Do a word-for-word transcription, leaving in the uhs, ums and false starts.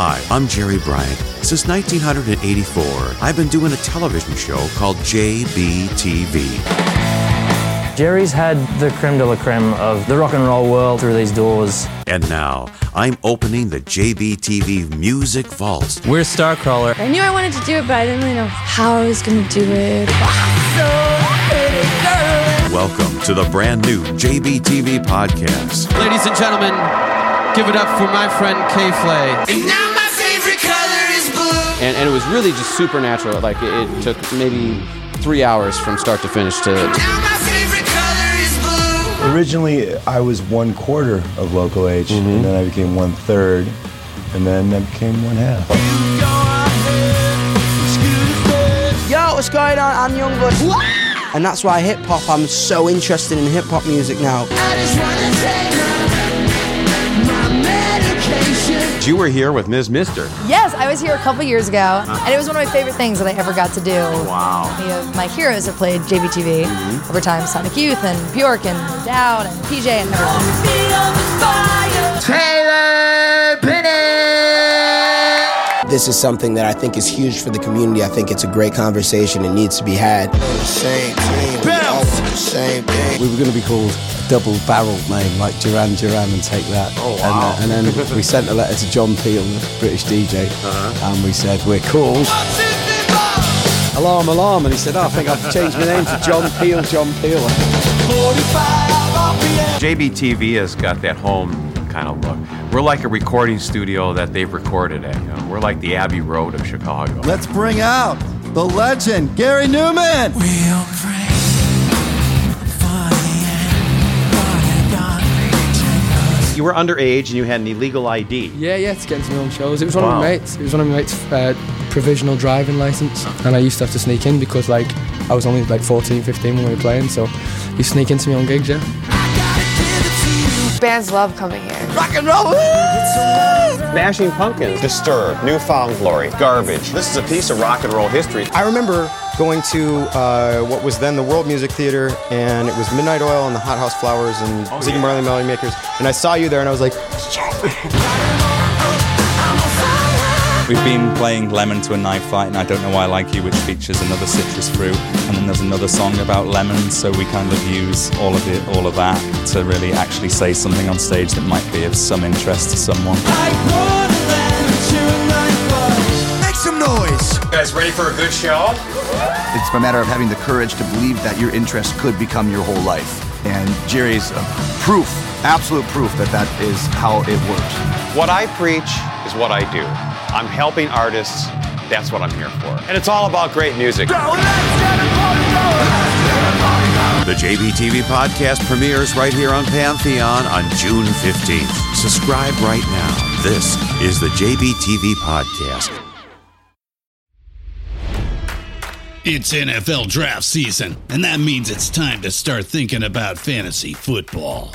Hi, I'm Jerry Bryant. Since nineteen eighty-four, I've been doing a television show called J B T V. Jerry's had the creme de la creme of the rock and roll world through these doors. And now, I'm opening the J B T V Music Vault. We're Starcrawler. I knew I wanted to do it, but I didn't really know how I was going to do it. Welcome to the brand new J B T V podcast. Ladies and gentlemen, give it up for my friend Kay Flay. And now my favorite color is blue. And, and it was really just supernatural. Like, it, it took maybe three hours from start to finish to... And now my favorite color is blue. Originally, I was one quarter of Local H, mm-hmm. and then I became one third, and then I became one half. Yo, what's going on? I'm Young Bush. What? And that's why hip-hop, I'm so interested in hip-hop music now. I just wanna take my medication. You were here with Miz Mister. Yes, I was here a couple years ago, and it was one of my favorite things that I ever got to do. Wow. You know, my heroes have played J B T V mm-hmm. over time, Sonic Youth, and Bjork, and Dowd, and P J, and everyone. Taylor Bennett! This is something that I think is huge for the community. I think it's a great conversation. It needs to be had. Same team, we all the same thing. We were going to be called a double-barreled name, like Duran Duran and Take That. Oh, wow. And, uh, and then we sent a letter to John Peel, the British D J, uh-huh. and we said, we're called... Alarm, alarm. And he said, oh, I think I've changed my name to John Peel, John Peel. J B T V has got that home... kind of look. We're like a recording studio that they've recorded at. You know? We're like the Abbey Road of Chicago. Let's bring out the legend, Gary Newman! Real You were underage and you had an illegal I D. Yeah, yeah, to get into my own shows. It was one wow. of my mates. It was one of my mates' uh, provisional driving license. And I used to have to sneak in because like I was only like fourteen, fifteen when we were playing, so you sneak into my own gigs, yeah. Bands love coming here. Rock and roll! Smashing Pumpkins. Disturbed. Newfound Glory. Garbage. This is a piece of rock and roll history. I remember going to uh, what was then the World Music Theater, and it was Midnight Oil and the Hot House Flowers and oh, Ziggy Marley, yeah. Melody Makers, and I saw you there and I was like, we've been playing Lemon to a Knife Fight and I Don't Know Why I Like You, which features another citrus fruit, and then there's another song about lemons, so we kind of use all of it, all of that to really actually say something on stage that might be of some interest to someone. I want a lemon to a knife fight. Make some noise! You guys ready for a good show? It's a matter of having the courage to believe that your interest could become your whole life. And Jerry's proof, absolute proof that that is how it works. What I preach is what I do. I'm helping artists, that's what I'm here for. And it's all about great music. The J B T V podcast premieres right here on Pantheon on June fifteenth. Subscribe right now. This is the J B T V podcast. It's N F L draft season, and that means it's time to start thinking about fantasy football.